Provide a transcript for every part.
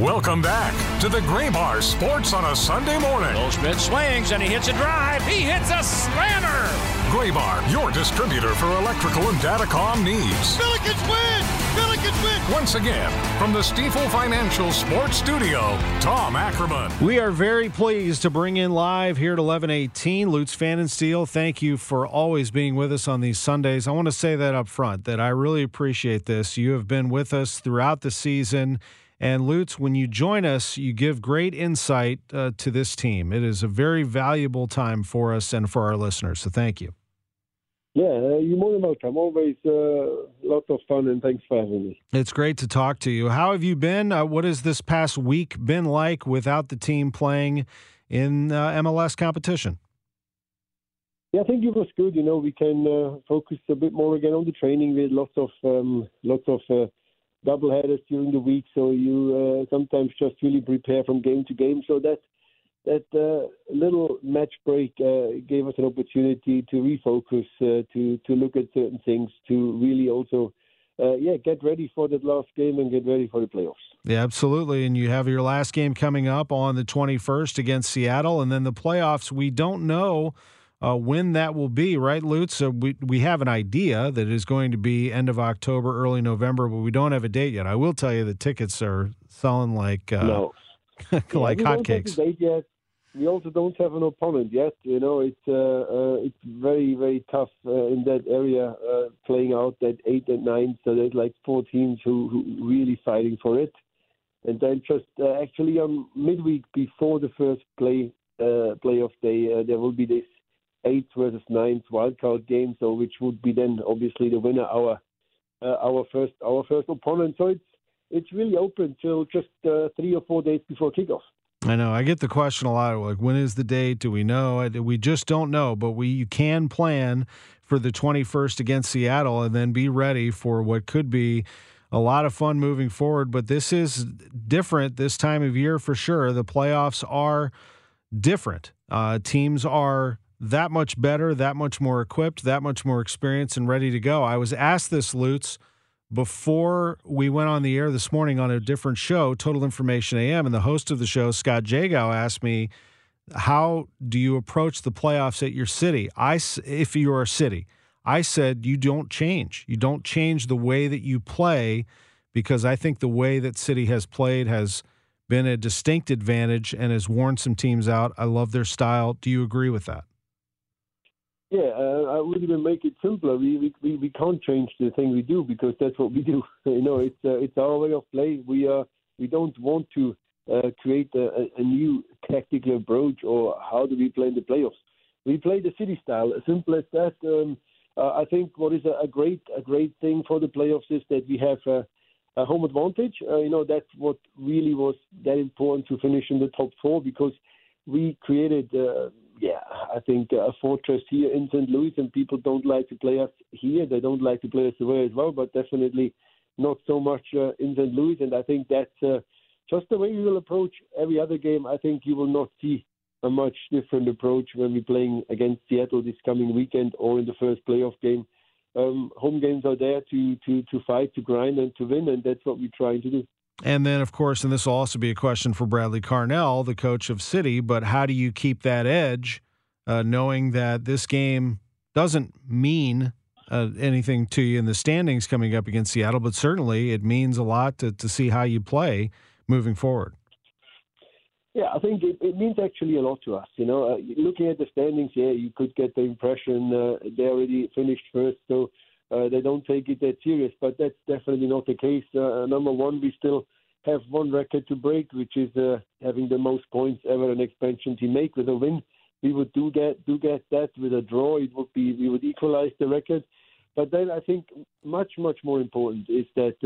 Welcome back to the Graybar Sports on a Sunday morning. Goldschmidt swings and he hits a drive. He hits a slammer. Graybar, your distributor for electrical and datacom needs. Milliken's win! Once again, from the Stiefel Financial Sports Studio, Tom Ackerman. We are very pleased to bring in live here at 11:18, Lutz Pfannenstiel. Thank you for always being with us on these Sundays. I want to say that up front, that I really appreciate this. You have been with us throughout the season. And, Lutz, when you join us, you give great insight to this team. It is a very valuable time for us and for our listeners, so thank you. Yeah, you're more than welcome. Always a lot of fun, and thanks for having me. It's great to talk to you. How have you been? What has this past week been like without the team playing in MLS competition? Yeah, I think it was good. You know, we can focus a bit more again on the training. We had lots of doubleheaders during the week, so you sometimes just really prepare from game to game. So that little match break gave us an opportunity to refocus, to look at certain things, to really also get ready for that last game and get ready for the playoffs. Yeah, absolutely. And you have your last game coming up on the 21st against Seattle, and then the playoffs. We don't know when that will be, right, Lutz? So we have an idea that it is going to be end of October, early November, but we don't have a date yet. I will tell you the tickets are selling like like hotcakes. We also don't have an opponent yet. You know, it's very, very tough in that area, playing out at 8 and 9. So there's like four teams who really fighting for it. And then just actually on midweek before the first playoff day, there will be this 8th versus 9th wildcard game, so which would be then obviously the winner, our first opponent. So it's really open till just 3 or 4 days before kickoff. I know. I get the question a lot, like, when is the date? Do we know? We just don't know, but you can plan for the 21st against Seattle and then be ready for what could be a lot of fun moving forward. But this is different this time of year for sure. The playoffs are different. Teams are that much better, that much more equipped, that much more experienced and ready to go. I was asked this, Lutz, before we went on the air this morning on a different show, Total Information AM, and the host of the show, Scott Jagow, asked me, how do you approach the playoffs at your city? If you're a city, I said, you don't change. You don't change the way that you play, because I think the way that City has played has been a distinct advantage and has worn some teams out. I love their style. Do you agree with that? Yeah, I would even make it simpler. We can't change the thing we do, because that's what we do. You know, it's our way of play. We don't want to create a new tactical approach or how do we play in the playoffs. We play the City style, as simple as that. I think what is a great thing for the playoffs is that we have a home advantage. You know, that's what really was that important to finish in the top four, because we created I think a fortress here in St. Louis, and people don't like to play us here. They don't like to play us away as well, but definitely not so much in St. Louis. And I think that's just the way we will approach every other game. I think you will not see a much different approach when we're playing against Seattle this coming weekend or in the first playoff game. Home games are there to fight, to grind, and to win, and that's what we're trying to do. And then, of course, and this will also be a question for Bradley Carnell, the coach of City, but how do you keep that edge knowing that this game doesn't mean anything to you in the standings coming up against Seattle, but certainly it means a lot to see how you play moving forward. Yeah, I think it means actually a lot to us. You know, looking at the standings here, you could get the impression they already finished first, so they don't take it that serious. But that's definitely not the case. Number one, we still have one record to break, which is having the most points ever an expansion team make. With a win, we would do get that. With a draw, it would be we would equalize the record. But then I think much more important is that.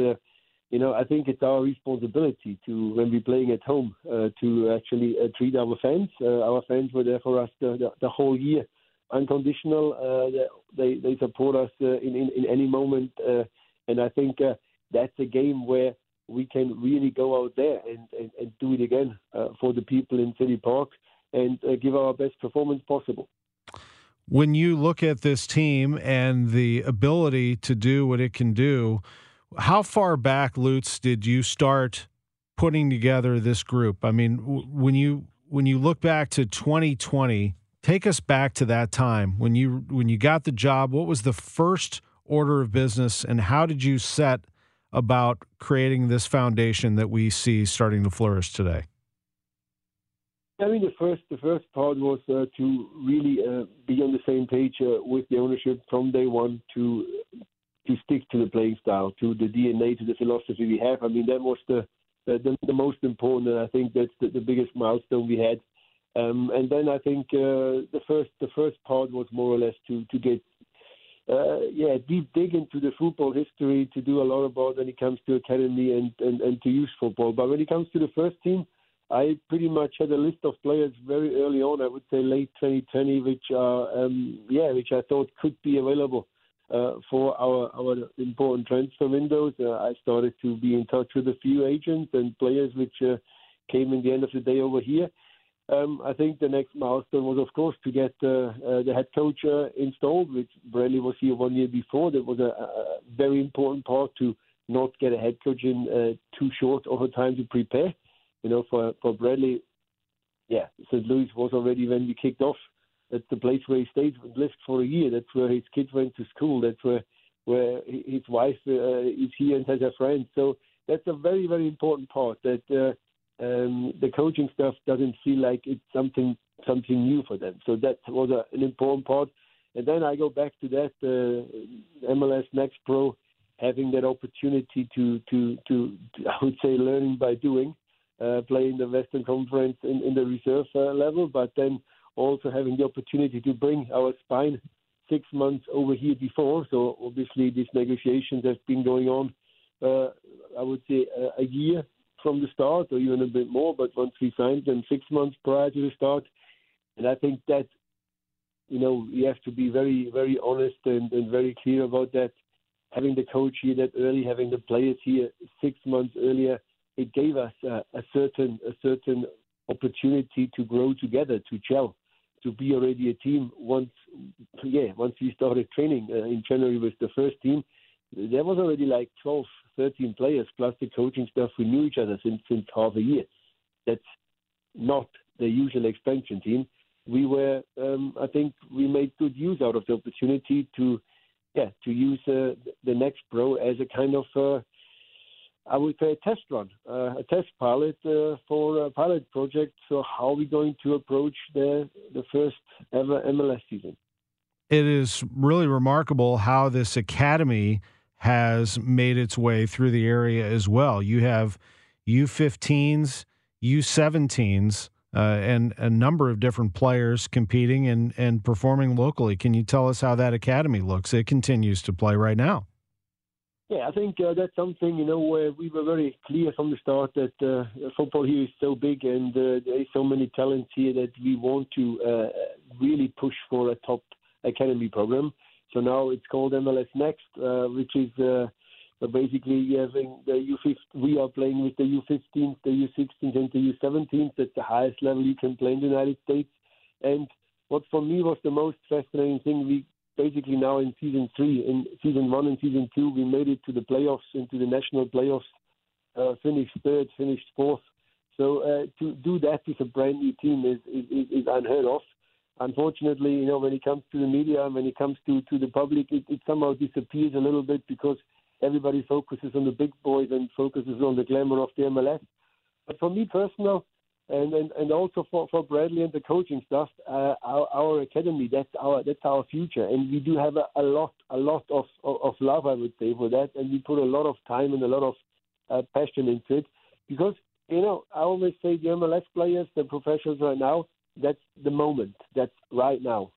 I think it's our responsibility to, when we're playing at home, to actually treat our fans. Our fans were there for us the whole year, unconditional. They support us in any moment, and I think that's a game where we can really go out there and do it again for the people in City Park and give our best performance possible. When you look at this team and the ability to do what it can do, how far back, Lutz, did you start putting together this group? I mean, when you look back to 2020, take us back to that time when you got the job. What was the first order of business, and how did you set about creating this foundation that we see starting to flourish today? I mean, the first part was to really be on the same page with the ownership from day one to stick to the playing style, to the DNA, to the philosophy we have. I mean, that was the most important, and I think that's the biggest milestone we had. And then I think the first part was more or less to get dig into the football history, to do a lot about when it comes to academy and to youth football. But when it comes to the first team, I pretty much had a list of players very early on. I would say late 2020, which I thought could be available for our important transfer windows. I started to be in touch with a few agents and players which came in the end of the day over here. I think the next milestone was, of course, to get the head coach installed, which Bradley was here 1 year before. That was a very important part, to not get a head coach in too short of a time to prepare. You know, for Bradley, St. Louis was already, when we kicked off, that's the place where he stayed and lived for a year. That's where his kids went to school. That's where his wife is here and has her friends. So that's a very, very important part, that the coaching stuff doesn't feel like it's something new for them. So that was an important part. And then I go back to that MLS Next Pro, having that opportunity to I would say, learning by doing, playing the Western Conference in the reserve level, but then also having the opportunity to bring our spine 6 months over here before. So obviously these negotiations have been going on, I would say, a year from the start, or even a bit more, but once we signed them 6 months prior to the start. And I think that, you know, we have to be very, very honest and very clear about that. Having the coach here that early, having the players here 6 months earlier, it gave us a certain opportunity to grow together, to gel, to be already a team. Once we started training in January with the first team, there was already like 12, 13 players plus the coaching staff who knew each other since half a year. That's not the usual expansion team. We were, I think, we made good use out of the opportunity to use the Next Pro as a kind of I would say a test run, a test pilot for a pilot project. So how are we going to approach the first ever MLS season? It is really remarkable how this academy has made its way through the area as well. You have U15s, U17s, and a number of different players competing and performing locally. Can you tell us how that academy looks? It continues to play right now. Yeah, I think that's something, you know, where we were very clear from the start that football here is so big and there is so many talents here that we want to really push for a top academy program. So now it's called MLS Next, which is basically having the U15. We are playing with the U15s, the U16s, and the U17s. That's the highest level you can play in the United States. And what for me was the most fascinating thing, we basically now in season 1 and season 2, we made it to the playoffs, into the national playoffs, finished 3rd, finished 4th. So to do that with a brand new team is unheard of. unfortunately, you know, when it comes to the media and when it comes to the public, it somehow disappears a little bit because everybody focuses on the big boys and focuses on the glamour of the MLS. But for me personal, and also for Bradley and the coaching staff, our academy, that's our future. And we do have a lot of love, I would say, for that. And we put a lot of time and a lot of passion into it. Because, you know, I always say the MLS players, the professionals right now, that's the moment. That's right now.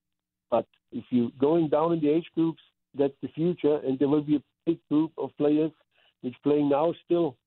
But if you're going down in the age groups, that's the future. And there will be a big group of players which playing now still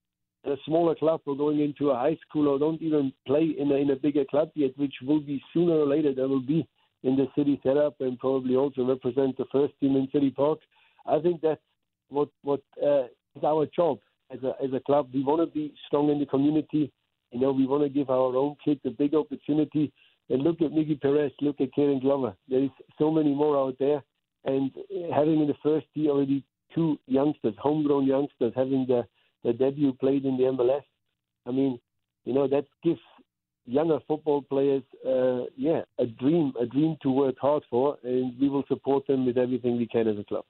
at a smaller club or going into a high school or don't even play in a bigger club yet, which will be sooner or later that will be in the city setup and probably also represent the first team in City Park. I think that's what is our job as a club. We want to be strong in the community. You know, we want to give our own kids a big opportunity. And look at Miki Perez, look at Kieran Glover. There is so many more out there. And having in the first year already two youngsters, homegrown youngsters, having the debut played in the MLS. I mean, you know, that gives younger football players, a dream to work hard for, and we will support them with everything we can as a club.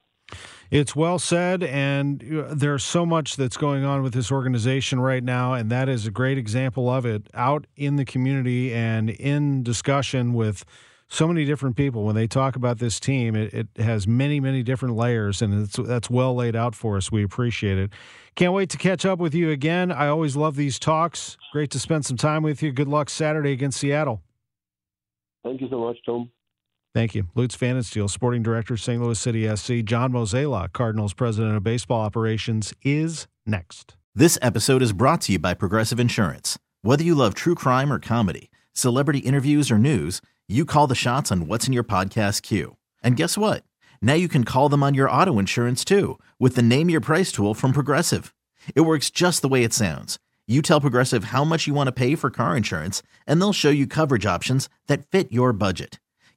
It's well said, and there's so much that's going on with this organization right now, and that is a great example of it out in the community and in discussion with so many different people. When they talk about this team, it has many, many different layers, and that's well laid out for us. We appreciate it. Can't wait to catch up with you again. I always love these talks. Great to spend some time with you. Good luck Saturday against Seattle. Thank you so much, Tom. Thank you. Lutz Pfannenstiel, Sporting Director, St. Louis City SC. John Mozeliak, Cardinals President of Baseball Operations, is next. This episode is brought to you by Progressive Insurance. Whether you love true crime or comedy, celebrity interviews or news, you call the shots on what's in your podcast queue. And guess what? Now you can call them on your auto insurance, too, with the Name Your Price tool from Progressive. It works just the way it sounds. You tell Progressive how much you want to pay for car insurance, and they'll show you coverage options that fit your budget.